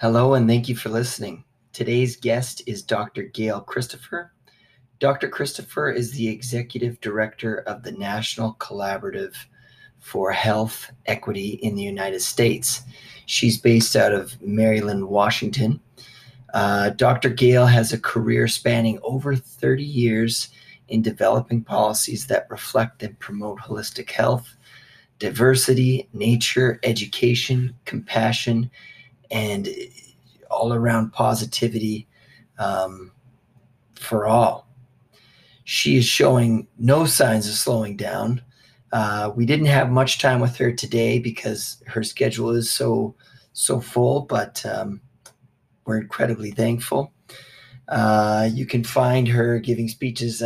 Hello, and thank you for listening. Today's guest is Dr. Gail Christopher. Dr. Christopher is the Executive Director of the National Collaborative for Health Equity in the United States. She's based out of Maryland, Washington. Dr. Gail has a career spanning over 30 years in developing policies that reflect and promote holistic health, diversity, nature, education, compassion, and all-around positivity for all. She is showing no signs of slowing down. We didn't have much time with her today because her schedule is so full, but we're incredibly thankful. You can find her giving speeches.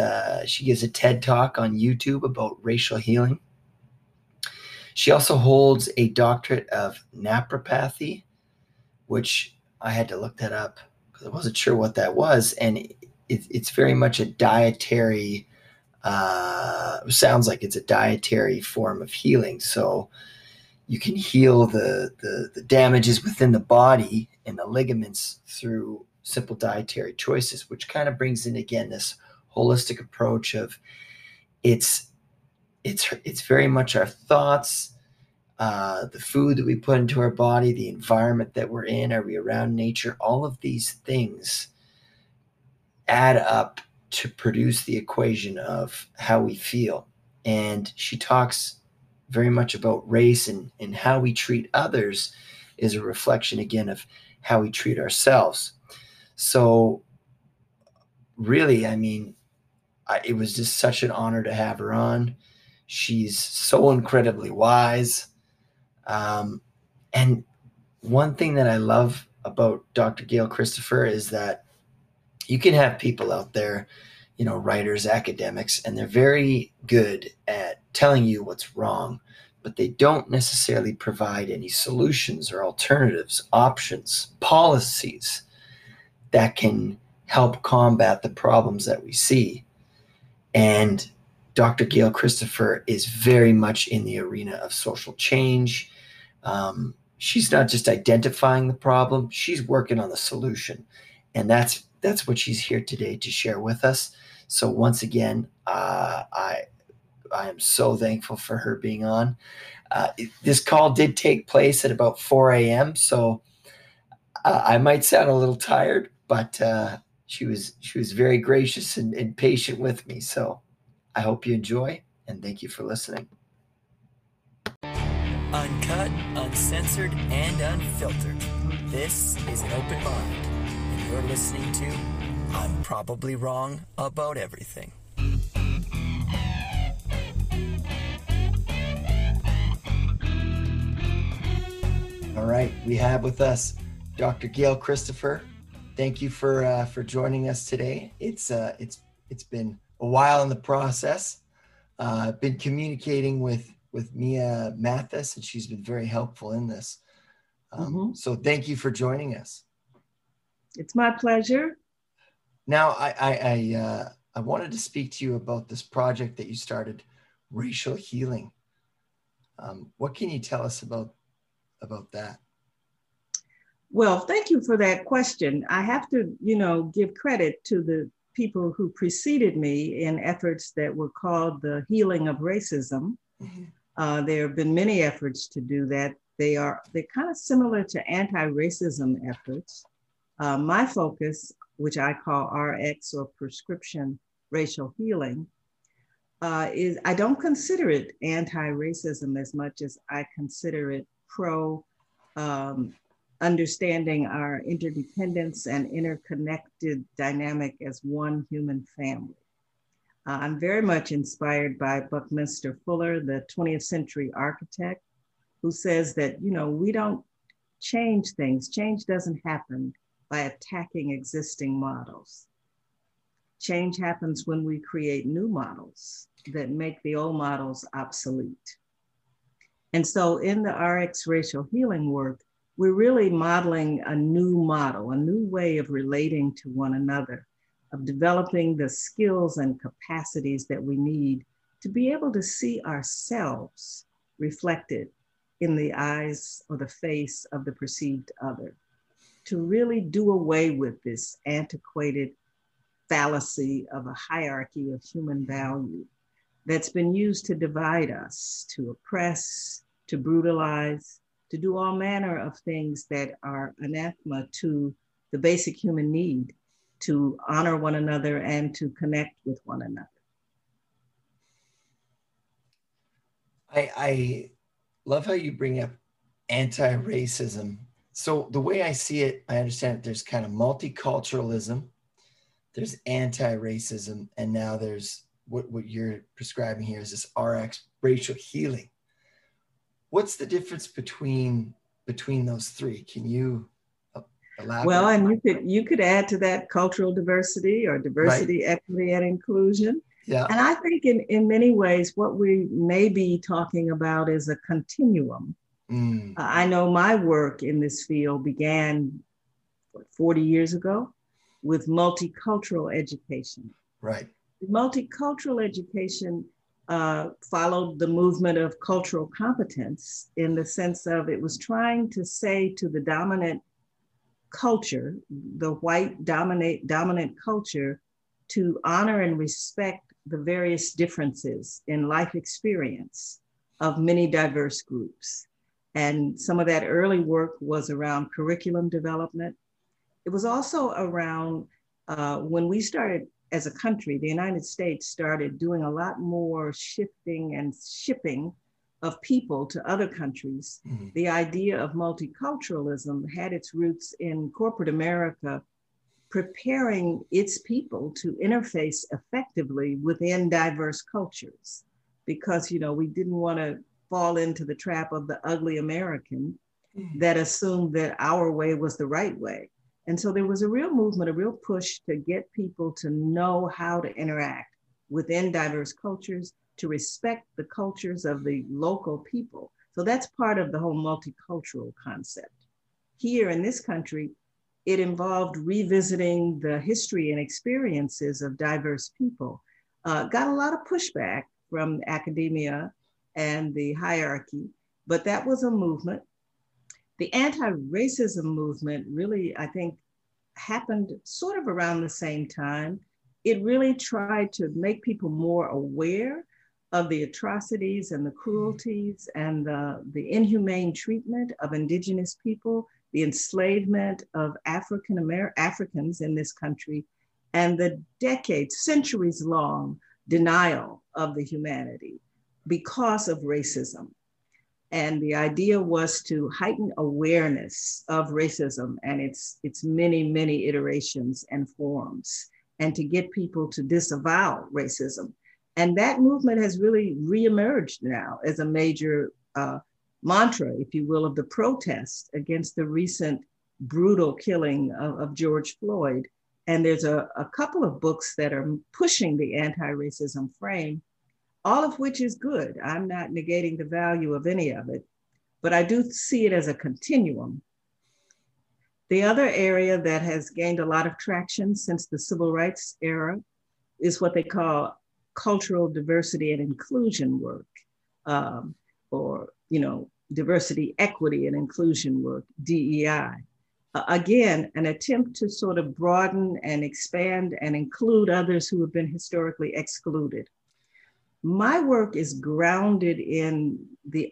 She gives a TED Talk on YouTube about racial healing. She also holds a doctorate of naturopathy, which I had to look that up because I wasn't sure what that was. And it's very much a dietary, sounds like it's a dietary form of healing. So you can heal the damages within the body and the ligaments through simple dietary choices, which kind of brings in again this holistic approach of it's very much our thoughts, the food that we put into our body, the environment that we're in, are we around nature? All of these things add up to produce the equation of how we feel. And she talks very much about race, and how we treat others is a reflection again of how we treat ourselves. So really, I mean, it was just such an honor to have her on. She's so incredibly wise. And one thing that I love about Dr. Gail Christopher is that you can have people out there, you know, writers, academics, and they're very good at telling you what's wrong, but they don't necessarily provide any solutions or alternatives, options, policies that can help combat the problems that we see. And Dr. Gail Christopher is very much in the arena of social change. She's not just identifying the problem, she's working on the solution. And that's what she's here today to share with us. So once again, I am so thankful for her being on. This call did take place at about 4 a.m. So I might sound a little tired, but she was very gracious and patient with me. So I hope you enjoy, and thank you for listening. Uncut, uncensored, and unfiltered. This is an open mind, and you're listening to I'm Probably Wrong About Everything. All right, we have with us Dr. Gail Christopher. Thank you for joining us today. It's been a while in the process. I've been communicating with Mia Mathis, and she's been very helpful in this. So thank you for joining us. It's my pleasure. Now, I wanted to speak to you about this project that you started, Racial Healing. What can you tell us about that? Well, thank you for that question. I have to, give credit to the people who preceded me in efforts that were called the healing of racism. Mm-hmm. There have been many efforts to do that. They're kind of similar to anti-racism efforts. My focus, which I call RX or prescription racial healing, is I don't consider it anti-racism as much as I consider it understanding our interdependence and interconnected dynamic as one human family. I'm very much inspired by Buckminster Fuller, the 20th century architect, who says that, we don't change things. Change doesn't happen by attacking existing models. Change happens when we create new models that make the old models obsolete. And so in the RX racial healing work, we're really modeling a new model, a new way of relating to one another, of developing the skills and capacities that we need to be able to see ourselves reflected in the eyes or the face of the perceived other, to really do away with this antiquated fallacy of a hierarchy of human value that's been used to divide us, to oppress, to brutalize, to do all manner of things that are anathema to the basic human need to honor one another and to connect with one another. I love how you bring up anti-racism. So the way I see it, I understand that there's kind of multiculturalism, there's anti-racism, and now there's what you're prescribing here is this RX racial healing. What's the difference between those three? Can you elaborate? Well, and you could add to that cultural diversity or diversity, right, equity, and inclusion. Yeah. And I think in many ways, what we may be talking about is a continuum. Mm. I know my work in this field began 40 years ago with multicultural education. Right. Multicultural education followed the movement of cultural competence in the sense of it was trying to say to the dominant culture, the white dominant culture, to honor and respect the various differences in life experience of many diverse groups. And some of that early work was around curriculum development. It was also around when we started as a country, the United States started doing a lot more shifting and shipping of people to other countries. Mm-hmm. The idea of multiculturalism had its roots in corporate America preparing its people to interface effectively within diverse cultures, because, you know, we didn't want to fall into the trap of the ugly American that assumed that our way was the right way. And so there was a real movement, a real push to get people to know how to interact within diverse cultures, to respect the cultures of the local people. So that's part of the whole multicultural concept. Here in this country, it involved revisiting the history and experiences of diverse people. Got a lot of pushback from academia and the hierarchy, but that was a movement. The anti-racism movement really, I think, happened sort of around the same time. It really tried to make people more aware of the atrocities and the cruelties and the inhumane treatment of indigenous people, the enslavement of Africans in this country, and the decades, centuries long denial of the humanity because of racism. And the idea was to heighten awareness of racism and its many, many iterations and forms, and to get people to disavow racism. And that movement has really reemerged now as a major mantra, if you will, of the protest against the recent brutal killing of George Floyd. And there's a couple of books that are pushing the anti-racism frame, all of which is good. I'm not negating the value of any of it, but I do see it as a continuum. The other area that has gained a lot of traction since the civil rights era is what they call cultural diversity and inclusion work, or, you know, diversity, equity, and inclusion work, DEI. Again, an attempt to sort of broaden and expand and include others who have been historically excluded. My work is grounded in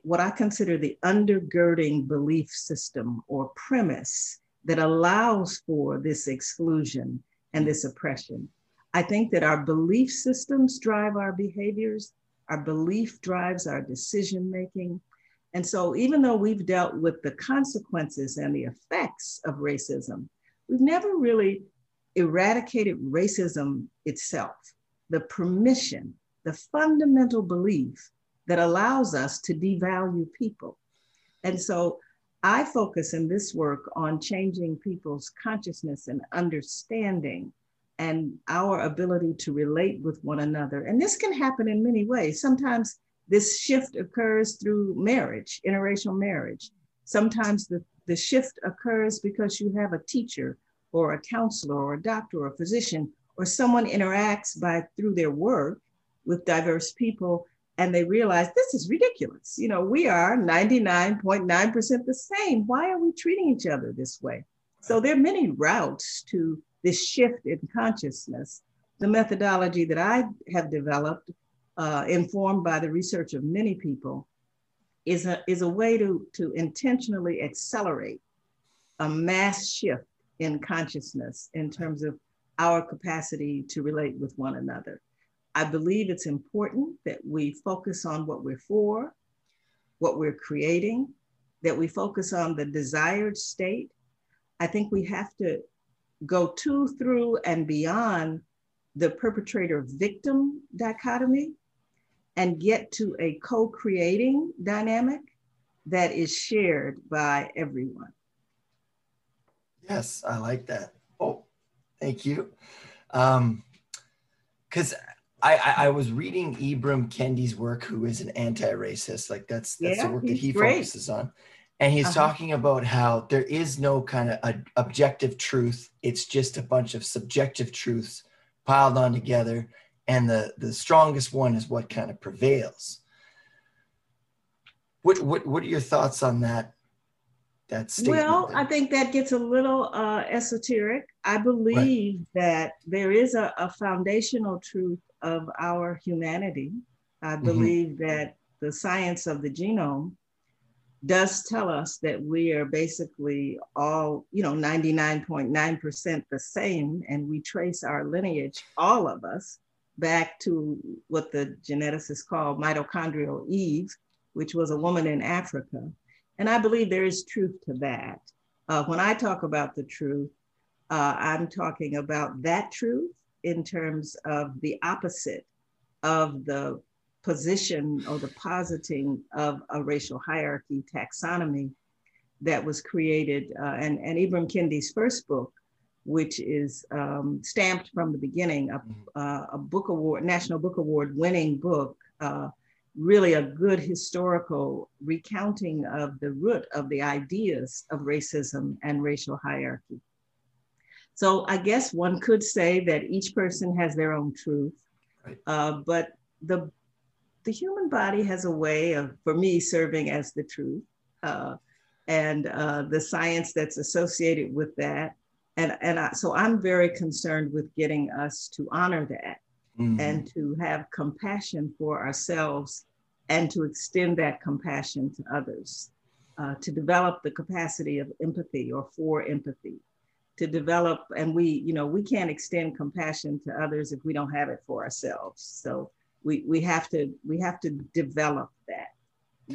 what I consider the undergirding belief system or premise that allows for this exclusion and this oppression. I think that our belief systems drive our behaviors, our belief drives our decision-making. And so even though we've dealt with the consequences and the effects of racism, we've never really eradicated racism itself, the permission, the fundamental belief that allows us to devalue people. And so I focus in this work on changing people's consciousness and understanding and our ability to relate with one another. And this can happen in many ways. Sometimes this shift occurs through marriage, interracial marriage. Sometimes the shift occurs because you have a teacher or a counselor or a doctor or a physician, or someone interacts through their work with diverse people, and they realize this is ridiculous. You know, we are 99.9% the same. Why are we treating each other this way? So there are many routes to this shift in consciousness. The methodology that I have developed, informed by the research of many people, is a way to intentionally accelerate a mass shift in consciousness in terms of our capacity to relate with one another. I believe it's important that we focus on what we're for, what we're creating, that we focus on the desired state. I think we have to go to, through, and beyond the perpetrator-victim dichotomy and get to a co-creating dynamic that is shared by everyone. Yes, I like that. Oh, thank you. Because I was reading Ibram Kendi's work, who is an anti-racist. Like that's the work that he focuses on. And he's talking about how there is no kind of objective truth. It's just a bunch of subjective truths piled on together. And the strongest one is what kind of prevails. What are your thoughts on that? That statement? Well, I think that gets a little esoteric. I believe that there is a foundational truth of our humanity. I believe that the science of the genome does tell us that we are basically all, 99.9% the same, and we trace our lineage, all of us, back to what the geneticists call mitochondrial Eve, which was a woman in Africa. And I believe there is truth to that. When I talk about the truth, I'm talking about that truth in terms of the opposite of the position or the positing of a racial hierarchy taxonomy that was created. And Ibram Kendi's first book, which is Stamped from the Beginning, a book award, National Book Award winning book, really a good historical recounting of the root of the ideas of racism and racial hierarchy. So I guess one could say that each person has their own truth, but the human body has a way of, for me, serving as the truth and the science that's associated with that. So I'm very concerned with getting us to honor that and to have compassion for ourselves and to extend that compassion to others, to develop the capacity of empathy or for empathy, to develop, and we can't extend compassion to others if we don't have it for ourselves. So we have to develop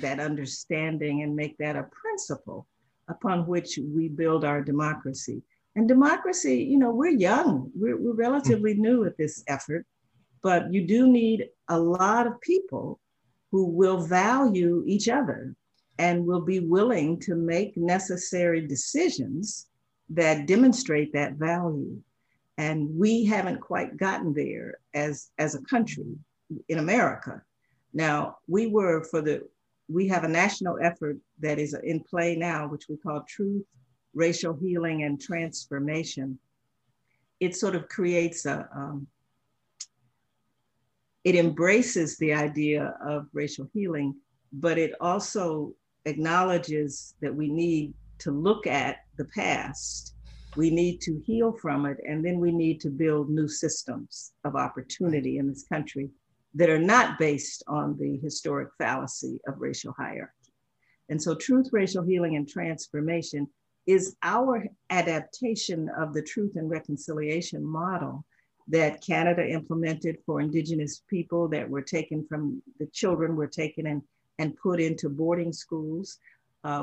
that understanding and make that a principle upon which we build our democracy. And democracy, we're young, we're relatively new at this effort, but you do need a lot of people who will value each other and will be willing to make necessary decisions that demonstrate that value. And we haven't quite gotten there as a country in America. Now, we have a national effort that is in play now, which we call Truth, Racial Healing and Transformation. It sort of creates it embraces the idea of racial healing, but it also acknowledges that we need to look at the past. We need to heal from it, and then we need to build new systems of opportunity in this country that are not based on the historic fallacy of racial hierarchy. And so Truth, Racial Healing and Transformation is our adaptation of the truth and reconciliation model that Canada implemented for Indigenous people that were taken from, the children were taken and put into boarding schools.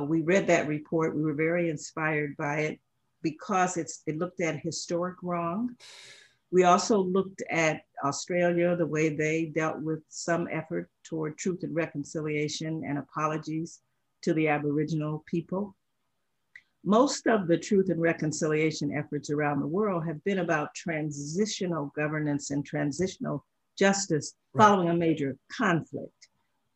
We read that report. We were very inspired by it because it looked at historic wrong. We also looked at Australia, the way they dealt with some effort toward truth and reconciliation and apologies to the Aboriginal people. Most of the truth and reconciliation efforts around the world have been about transitional governance and transitional justice following a major conflict.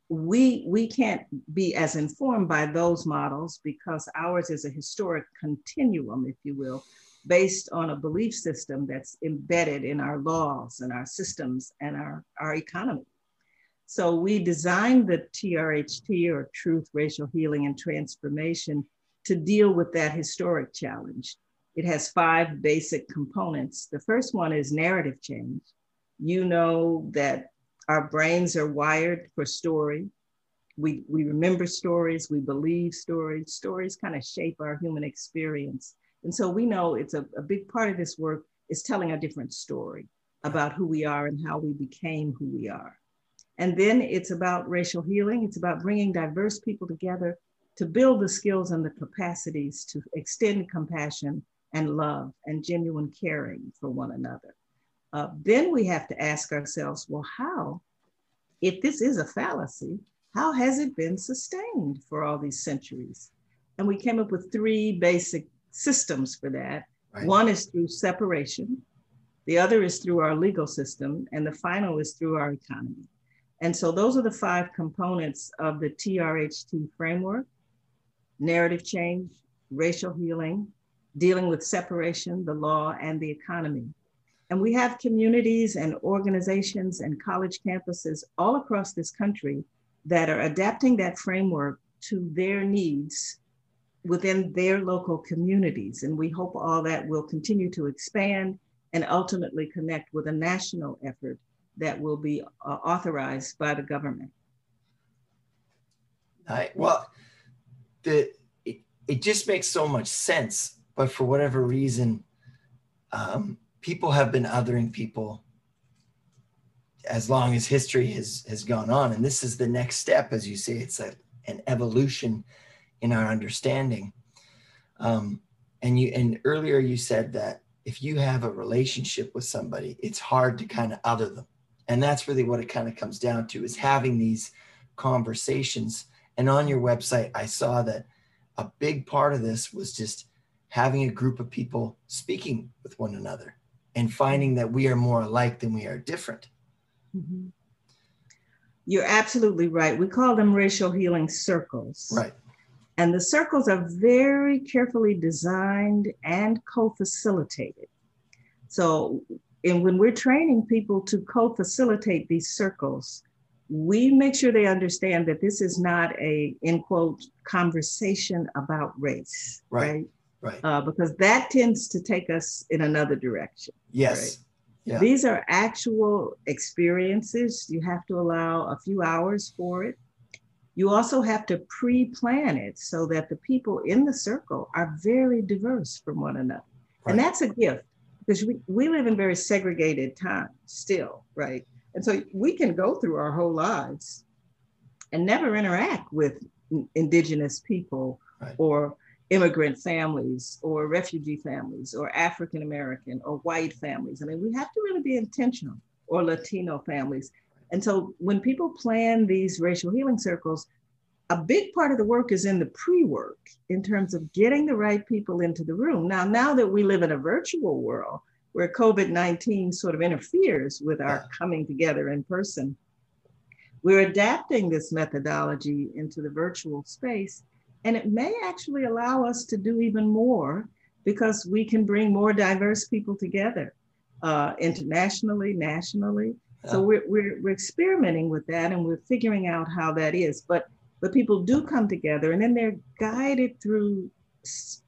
We can't be as informed by those models because ours is a historic continuum, if you will, based on a belief system that's embedded in our laws and our systems and our economy. So we designed the TRHT, or Truth, Racial Healing and Transformation, to deal with that historic challenge It has five basic components. The first one is narrative change. You know that our brains are wired for story. We remember stories, we believe stories. Stories kind of shape our human experience. And so we know it's a big part of this work is telling a different story about who we are and how we became who we are. And then it's about racial healing. It's about bringing diverse people together to build the skills and the capacities to extend compassion and love and genuine caring for one another. Then we have to ask ourselves, well, how, if this is a fallacy, how has it been sustained for all these centuries? And we came up with three basic systems for that. Right. One is through separation. The other is through our legal system. And the final is through our economy. And so those are the five components of the TRHT framework: narrative change, racial healing, dealing with separation, the law, and the economy. And we have communities and organizations and college campuses all across this country that are adapting that framework to their needs within their local communities. And we hope all that will continue to expand and ultimately connect with a national effort that will be authorized by the government. Well, it just makes so much sense, but for whatever reason, people have been othering people as long as history has gone on. And this is the next step, as you say, it's an evolution in our understanding. And earlier you said that if you have a relationship with somebody, it's hard to kind of other them. And that's really what it kind of comes down to, is having these conversations. And on your website, I saw that a big part of this was just having a group of people speaking with one another and finding that we are more alike than we are different. Mm-hmm. You're absolutely right. We call them racial healing circles. Right. And the circles are very carefully designed and co-facilitated. So, and when we're training people to co-facilitate these circles, we make sure they understand that this is not a, in quote, conversation about race, right? Because that tends to take us in another direction. Yes. Right? Yeah. These are actual experiences. You have to allow a few hours for it. You also have to pre-plan it so that the people in the circle are very diverse from one another. Right. And that's a gift, because we live in very segregated times still, right? And so we can go through our whole lives and never interact with indigenous people, right, or immigrant families or refugee families or African-American or white families. I mean, we have to really be intentional, or Latino families. And so when people plan these racial healing circles, a big part of the work is in the pre-work in terms of getting the right people into the room. Now that we live in a virtual world where COVID-19 sort of interferes with our coming together in person, we're adapting this methodology into the virtual space. And it may actually allow us to do even more, because we can bring more diverse people together internationally, nationally. So we're experimenting with that, and we're figuring out how that is. But people do come together, and then they're guided through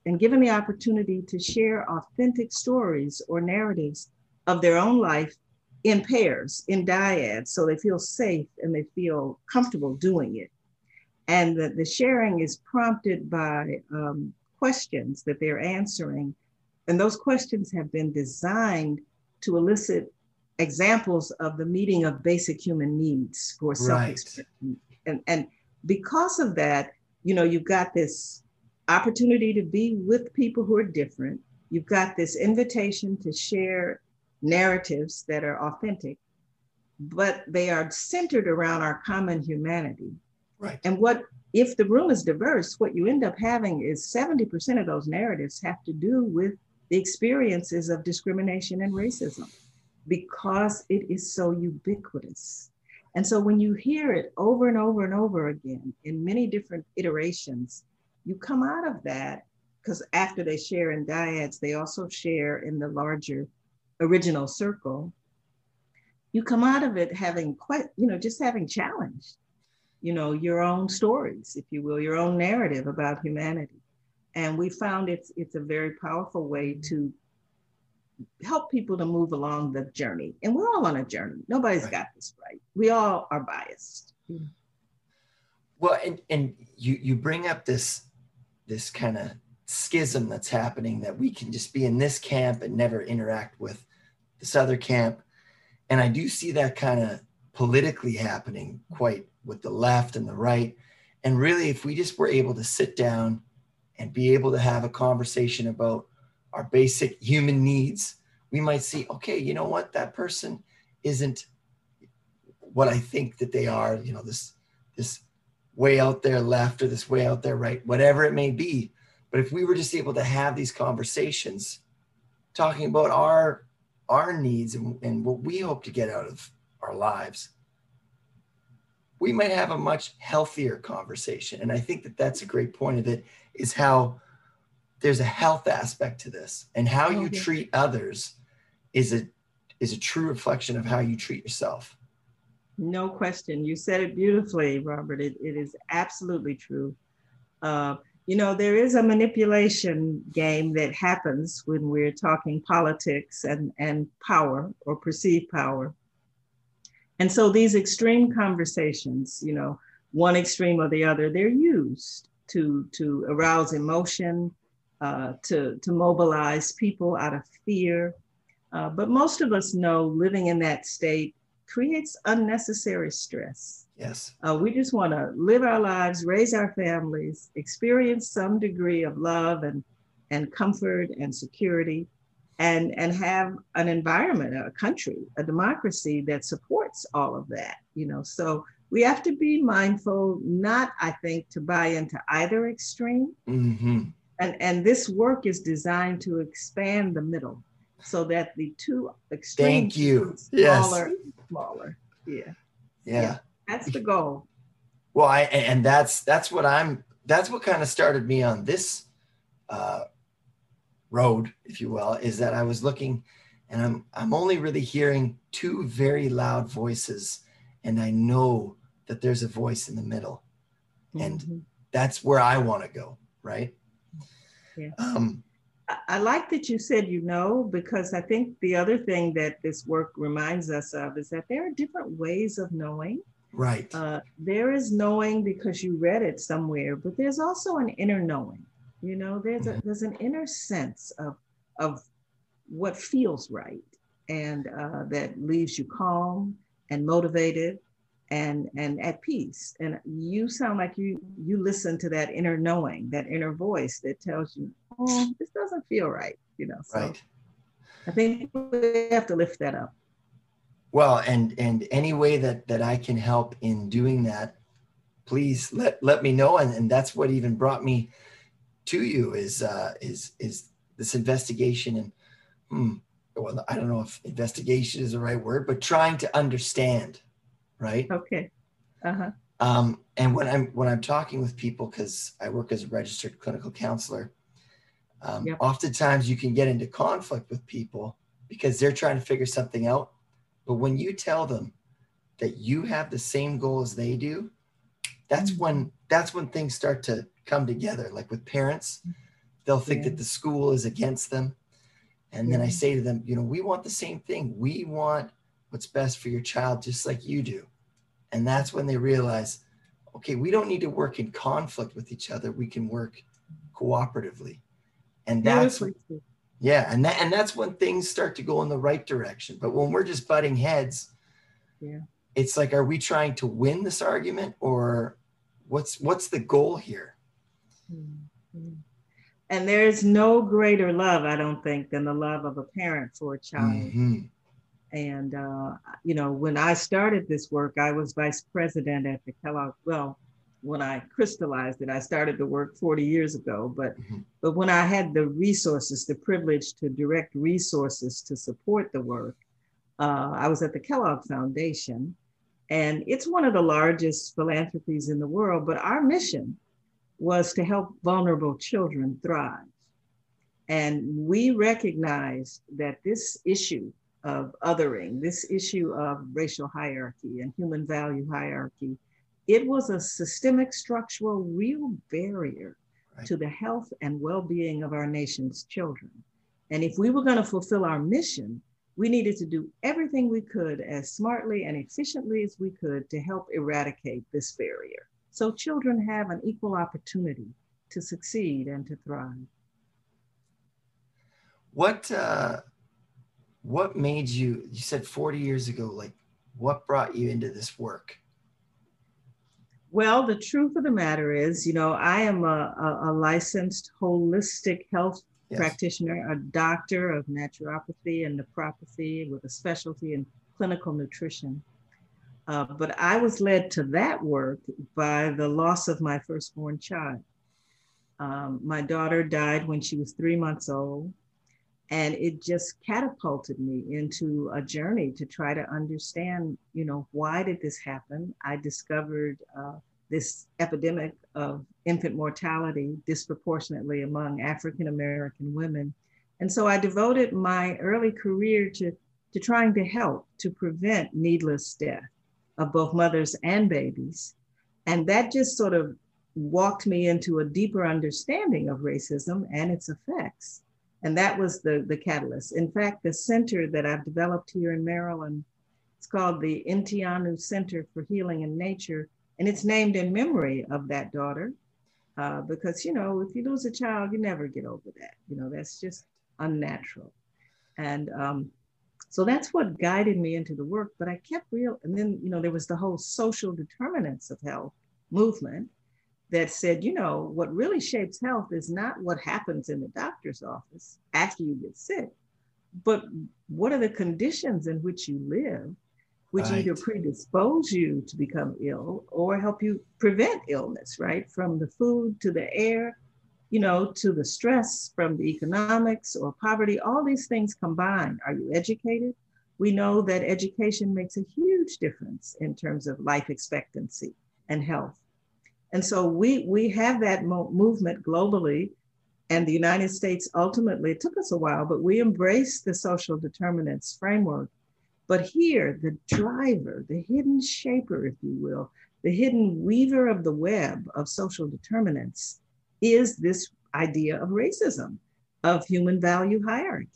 and given the opportunity to share authentic stories or narratives of their own life in pairs, in dyads, so they feel safe and they feel comfortable doing it. And the sharing is prompted by questions that they're answering. And those questions have been designed to elicit examples of the meeting of basic human needs for self-expression. Right. And because of that, you know, you've got this opportunity to be with people who are different. You've got this invitation to share narratives that are authentic, but they are centered around our common humanity. Right. And if the room is diverse, what you end up having is 70% of those narratives have to do with the experiences of discrimination and racism, because it is so ubiquitous. And so when you hear it over and over and over again in many different iterations, you come out of that, because after they share in dyads, they also share in the larger original circle. You come out of it having just having challenged, your own stories, if you will, your own narrative about humanity. And we found it's a very powerful way to help people to move along the journey. And we're all on a journey. Nobody's got this right. We all are biased. Well, and you bring up this kind of schism that's happening, that we can just be in this camp and never interact with this other camp. And I do see that kind of politically happening quite with the left and the right. And really, if we just were able to sit down and be able to have a conversation about our basic human needs, we might see, okay, you know what, that person isn't what I think that they are, you know, this way out there left or this way out there right, whatever it may be. But if we were just able to have these conversations, talking about our needs and what we hope to get out of our lives, we might have a much healthier conversation. And I think that that's a great point of it, is how there's a health aspect to this, and how you treat others is a true reflection of how you treat yourself. No question. You said it beautifully, Robert. It is absolutely true. You know, there is a manipulation game that happens when we're talking politics and power, or perceived power. And so these extreme conversations, you know, one extreme or the other, they're used to arouse emotion, to mobilize people out of fear. But most of us know living in that state creates unnecessary stress. Yes. We just want to live our lives, raise our families, experience some degree of love and comfort and security, and have an environment, a country, a democracy that supports all of that, you know. So we have to be mindful not, I think, to buy into either extreme. Mm-hmm. And this work is designed to expand the middle so that the two extremes smaller. Yeah. That's the goal. Well, and that's what kind of started me on this road, if you will, is that I was looking, and I'm only really hearing two very loud voices, and I know that there's a voice in the middle, and that's where I want to go, right? Yeah. I like that you said, you know, because I think the other thing that this work reminds us of is that there are different ways of knowing. Right. There is knowing because you read it somewhere, but there's also an inner knowing. You know, there's an inner sense of what feels right, and that leaves you calm and motivated and at peace. And you sound like you listen to that inner knowing, that inner voice that tells you, oh, this doesn't feel right, you know. So right. I think we have to lift that up. Well, and any way that I can help in doing that, please let me know. And that's what even brought me to you is this investigation, and well, I don't know if investigation is the right word, but trying to understand, right? Okay. And when I'm talking with people, because I work as a registered clinical counselor, oftentimes you can get into conflict with people because they're trying to figure something out. But when you tell them that you have the same goal as they do, that's when things start to come together. Like with parents, they'll think that the school is against them. And then I say to them, you know, we want the same thing. We want what's best for your child, just like you do. And that's when they realize, okay, we don't need to work in conflict with each other. We can work cooperatively. And that's that's when things start to go in the right direction. But when we're just butting heads, it's like, are we trying to win this argument, or what's the goal here? And there is no greater love, I don't think, than the love of a parent for a child. And you know, when I started this work, I was vice president at the Kellogg. Well, when I crystallized it, I started the work 40 years ago, but when I had the resources, the privilege to direct resources to support the work, I was at the Kellogg Foundation, and it's one of the largest philanthropies in the world, but our mission was to help vulnerable children thrive. And we recognized that this issue of othering, this issue of racial hierarchy and human value hierarchy, it was a systemic structural real barrier to the health and well-being of our nation's children. And if we were going to fulfill our mission, we needed to do everything we could as smartly and efficiently as we could to help eradicate this barrier, so children have an equal opportunity to succeed and to thrive. What made you, you said 40 years ago, like what brought you into this work? Well, the truth of the matter is, you know, I am a licensed holistic health practitioner, a doctor of naturopathy and naturopathy with a specialty in clinical nutrition. But I was led to that work by the loss of my firstborn child. My daughter died when she was 3 months old, and it just catapulted me into a journey to try to understand, you know, why did this happen? I discovered this epidemic of infant mortality disproportionately among African-American women. And so I devoted my early career to trying to help to prevent needless death of both mothers and babies. And that just sort of walked me into a deeper understanding of racism and its effects. And that was the catalyst. In fact, the center that I've developed here in Maryland, it's called the Intianu Center for Healing in Nature. And it's named in memory of that daughter because, you know, if you lose a child, you never get over that. You know, that's just unnatural. And so that's what guided me into the work, but I kept real. And then, you know, there was the whole social determinants of health movement that said, you know, what really shapes health is not what happens in the doctor's office after you get sick, but what are the conditions in which you live, which either predispose you to become ill or help you prevent illness, right? From the food to the air, you know, to the stress from the economics or poverty, all these things combined. Are you educated? We know that education makes a huge difference in terms of life expectancy and health. And so we have that movement globally, and the United States ultimately, it took us a while, but we embraced the social determinants framework. But here, the driver, the hidden shaper, if you will, the hidden weaver of the web of social determinants is this idea of racism, of human value hierarchy.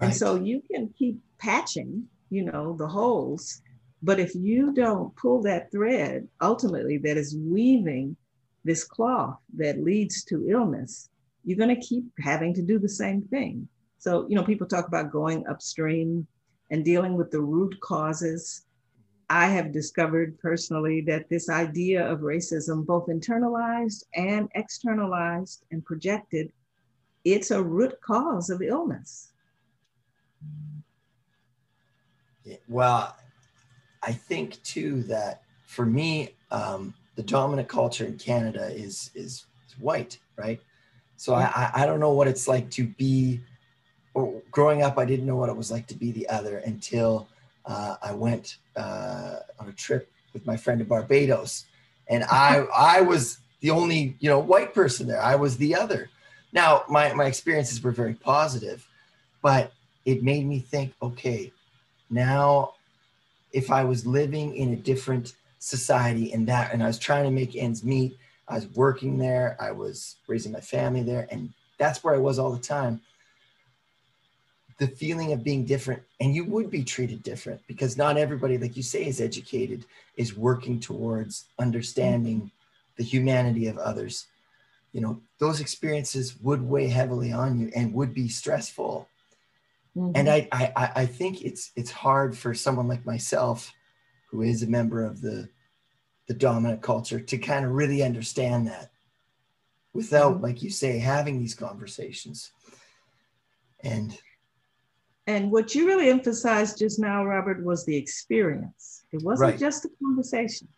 Right. And so you can keep patching, you know, the holes, but if you don't pull that thread, ultimately, that is weaving this cloth that leads to illness, you're going to keep having to do the same thing. So, you know, people talk about going upstream and dealing with the root causes. I have discovered personally that this idea of racism, both internalized and externalized and projected, it's a root cause of illness. Well, I think too that for me, the dominant culture in Canada is white, right? So I don't know what it's like to be, or growing up, I didn't know what it was like to be the other until I went on a trip with my friend to Barbados, and I was the only, you know, white person there. I was the other. Now my experiences were very positive, but it made me think, okay, now if I was living in a different society and I was trying to make ends meet, I was working there, I was raising my family there, and that's where I was all the time. The feeling of being different, and you would be treated different because not everybody, like you say, is educated, is working towards understanding the humanity of others. You know, those experiences would weigh heavily on you and would be stressful. Mm-hmm. And I think it's hard for someone like myself, who is a member of the dominant culture, to kind of really understand that without, mm-hmm. like you say, having these conversations. And what you really emphasized just now, Robert, was the experience. It wasn't right. just a conversation.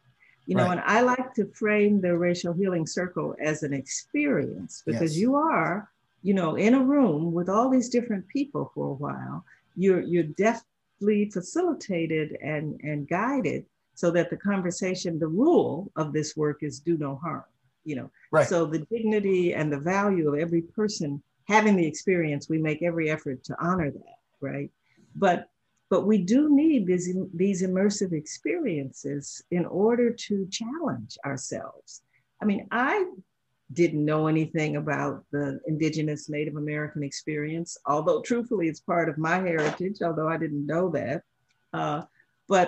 You know, right. and I like to frame the racial healing circle as an experience because yes. you are, you know, in a room with all these different people for a while. You're deftly facilitated and guided so that the conversation, the rule of this work is do no harm, you know. Right. So the dignity and the value of every person having the experience, we make every effort to honor that. Right? But we do need these immersive experiences in order to challenge ourselves. I mean, I didn't know anything about the indigenous Native American experience, although truthfully it's part of my heritage, although I didn't know that,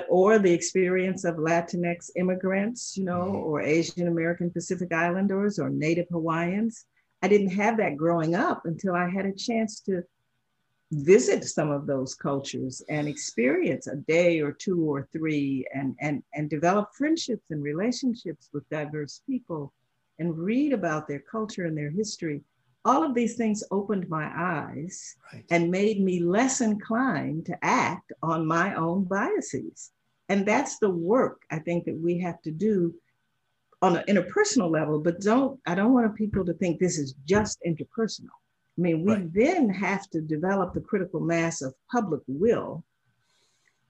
or the experience of Latinx immigrants, you know, or Asian American Pacific Islanders or Native Hawaiians. I didn't have that growing up until I had a chance to visit some of those cultures and experience a day or two or three and develop friendships and relationships with diverse people and read about their culture and their history. All of these things opened my eyes and made me less inclined to act on my own biases. And that's the work I think that we have to do on an interpersonal level, but I don't want people to think this is just interpersonal. I mean, we then have to develop the critical mass of public will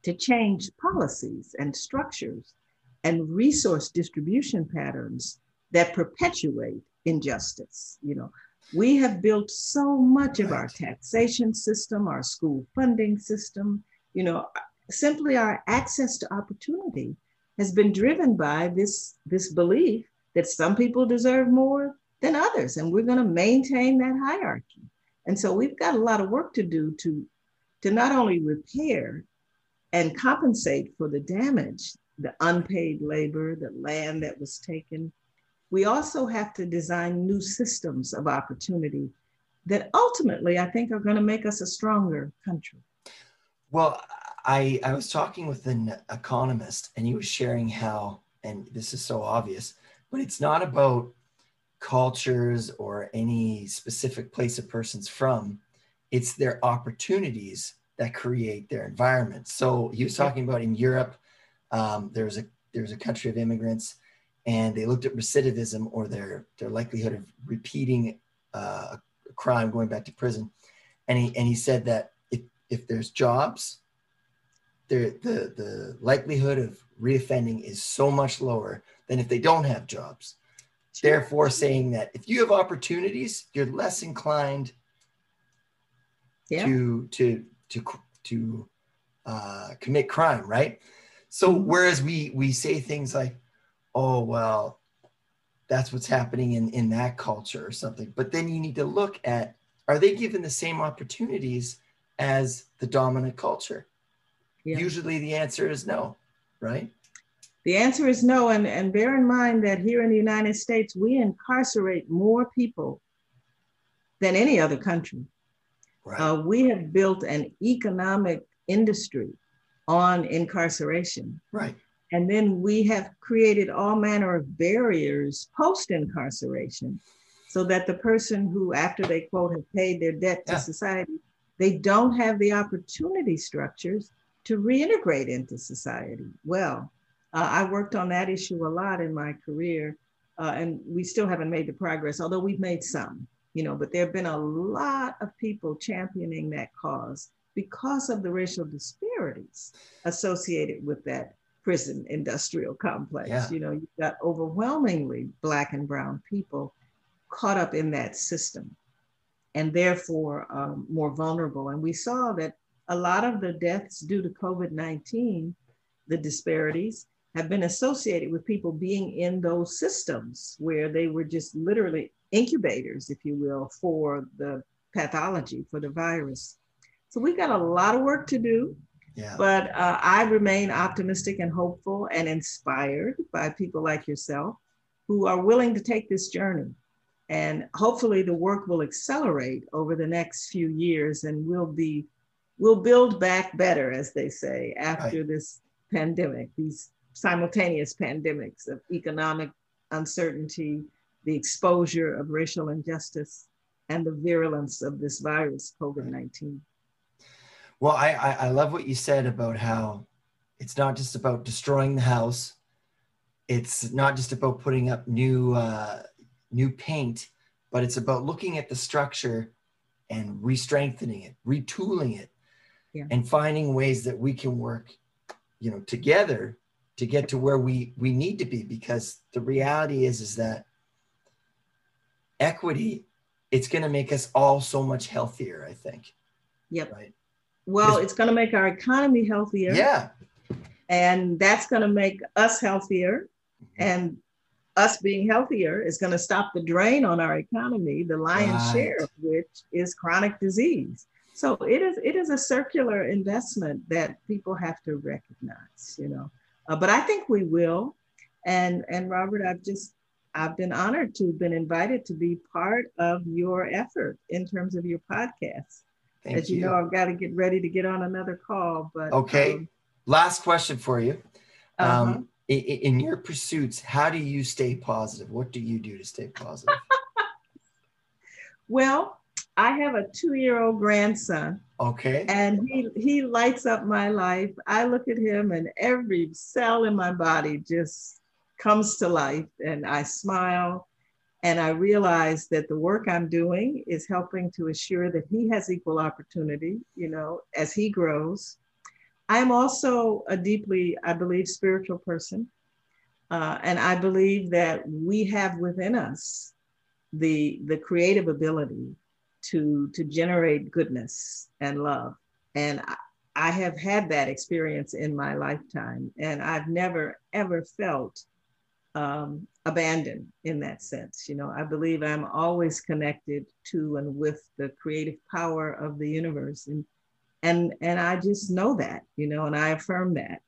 to change policies and structures and resource distribution patterns that perpetuate injustice. You know, we have built so much of our taxation system, our school funding system, you know, simply our access to opportunity has been driven by this belief that some people deserve more than others, and we're going to maintain that hierarchy. And so we've got a lot of work to do to not only repair and compensate for the damage, the unpaid labor, the land that was taken, we also have to design new systems of opportunity that ultimately I think are going to make us a stronger country. Well, I was talking with an economist and he was sharing how, and this is so obvious, but it's not about cultures or any specific place a person's from, it's their opportunities that create their environment. So he was talking about in Europe, there's a country of immigrants and they looked at recidivism or their likelihood of repeating a crime, going back to prison. And he said that if there's jobs, the likelihood of reoffending is so much lower than if they don't have jobs. Therefore saying that if you have opportunities, you're less inclined to commit crime, right? So whereas we say things like, oh, well, that's what's happening in that culture or something. But then you need to look at, are they given the same opportunities as the dominant culture? Yeah. Usually the answer is no, right? The answer is no, and bear in mind that here in the United States, we incarcerate more people than any other country. Right. We have built an economic industry on incarceration. Right. And then we have created all manner of barriers post-incarceration so that the person who, after they, quote, have paid their debt to society, they don't have the opportunity structures to reintegrate into society. Well, I worked on that issue a lot in my career, and we still haven't made the progress, although we've made some, you know, but there have been a lot of people championing that cause because of the racial disparities associated with that prison industrial complex. Yeah. You know, you've got overwhelmingly Black and brown people caught up in that system and therefore more vulnerable. And we saw that a lot of the deaths due to COVID-19, the disparities, have been associated with people being in those systems where they were just literally incubators, if you will, for the pathology, for the virus. So we've got a lot of work to do, but I remain optimistic and hopeful and inspired by people like yourself who are willing to take this journey. And hopefully the work will accelerate over the next few years and we'll build back better, as they say, after this pandemic, these simultaneous pandemics of economic uncertainty, the exposure of racial injustice, and the virulence of this virus, COVID-19. Well, I love what you said about how it's not just about destroying the house. It's not just about putting up new paint, but it's about looking at the structure and re-strengthening it, retooling it, and finding ways that we can work, you know, together to get to where we need to be, because the reality is that equity, it's going to make us all so much healthier, I think. Yep. Right? Well, it's going to make our economy healthier. Yeah. And that's going to make us healthier. Mm-hmm. And us being healthier is going to stop the drain on our economy, the lion's share of which is chronic disease. So it is a circular investment that people have to recognize, you know. But I think we will. And Robert, I've been honored to have been invited to be part of your effort in terms of your podcast. As you know, I've got to get ready to get on another call. But okay, last question for you. In your pursuits, how do you stay positive? What do you do to stay positive? Well, I have a 2-year-old grandson. Okay. And he lights up my life. I look at him and every cell in my body just comes to life, and I smile. And I realize that the work I'm doing is helping to assure that he has equal opportunity, you know, as he grows. I'm also a deeply, I believe, spiritual person. And I believe that we have within us the creative ability to generate goodness and love. And I have had that experience in my lifetime. And I've never, ever felt abandoned in that sense. You know, I believe I'm always connected to and with the creative power of the universe. And I just know that, you know, and I affirm that.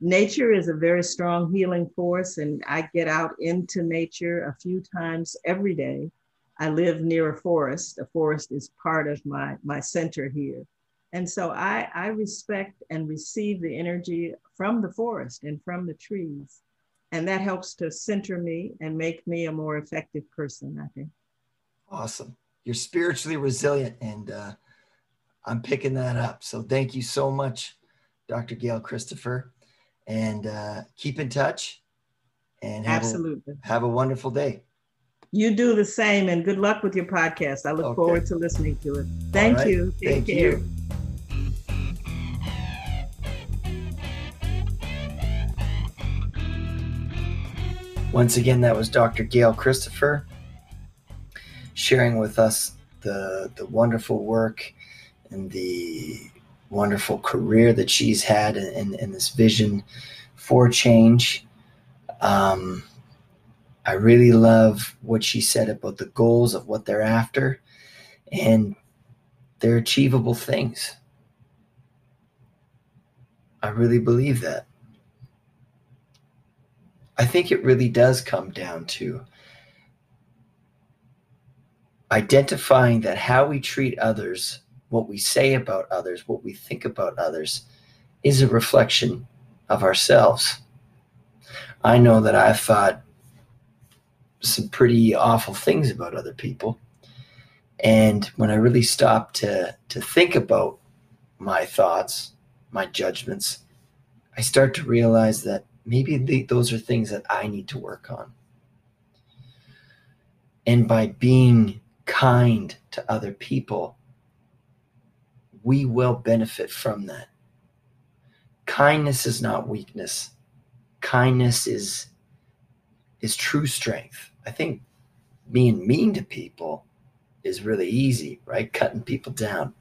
Nature is a very strong healing force, and I get out into nature a few times every day. I live near a forest. A forest is part of my center here. And so I respect and receive the energy from the forest and from the trees. And that helps to center me and make me a more effective person, I think. Awesome. You're spiritually resilient, and I'm picking that up. So thank you so much, Dr. Gail Christopher. And keep in touch, and have a wonderful day. You do the same, and good luck with your podcast. I look forward to listening to it. Thank you. Take care. Thank you. Once again, that was Dr. Gail Christopher sharing with us the wonderful work and the wonderful career that she's had and this vision for change. I really love what she said about the goals of what they're after, and they're achievable things. I really believe that. I think it really does come down to identifying that how we treat others, what we say about others, what we think about others is a reflection of ourselves. I know that I've thought some pretty awful things about other people. And when I really stopped to think about my thoughts, my judgments, I start to realize that maybe those are things that I need to work on. And by being kind to other people, we will benefit from that. Kindness is not weakness. Kindness is true strength. I think being mean to people is really easy, right? Cutting people down.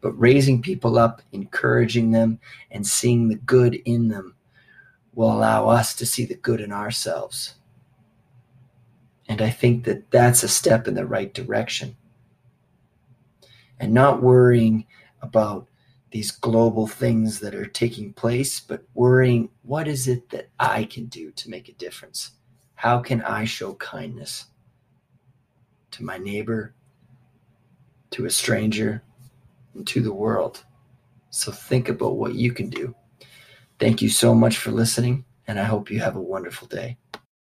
But raising people up, encouraging them, and seeing the good in them will allow us to see the good in ourselves. And I think that that's a step in the right direction. And not worrying about these global things that are taking place, but worrying, what is it that I can do to make a difference? How can I show kindness to my neighbor, to a stranger, and to the world? So think about what you can do. Thank you so much for listening, and I hope you have a wonderful day.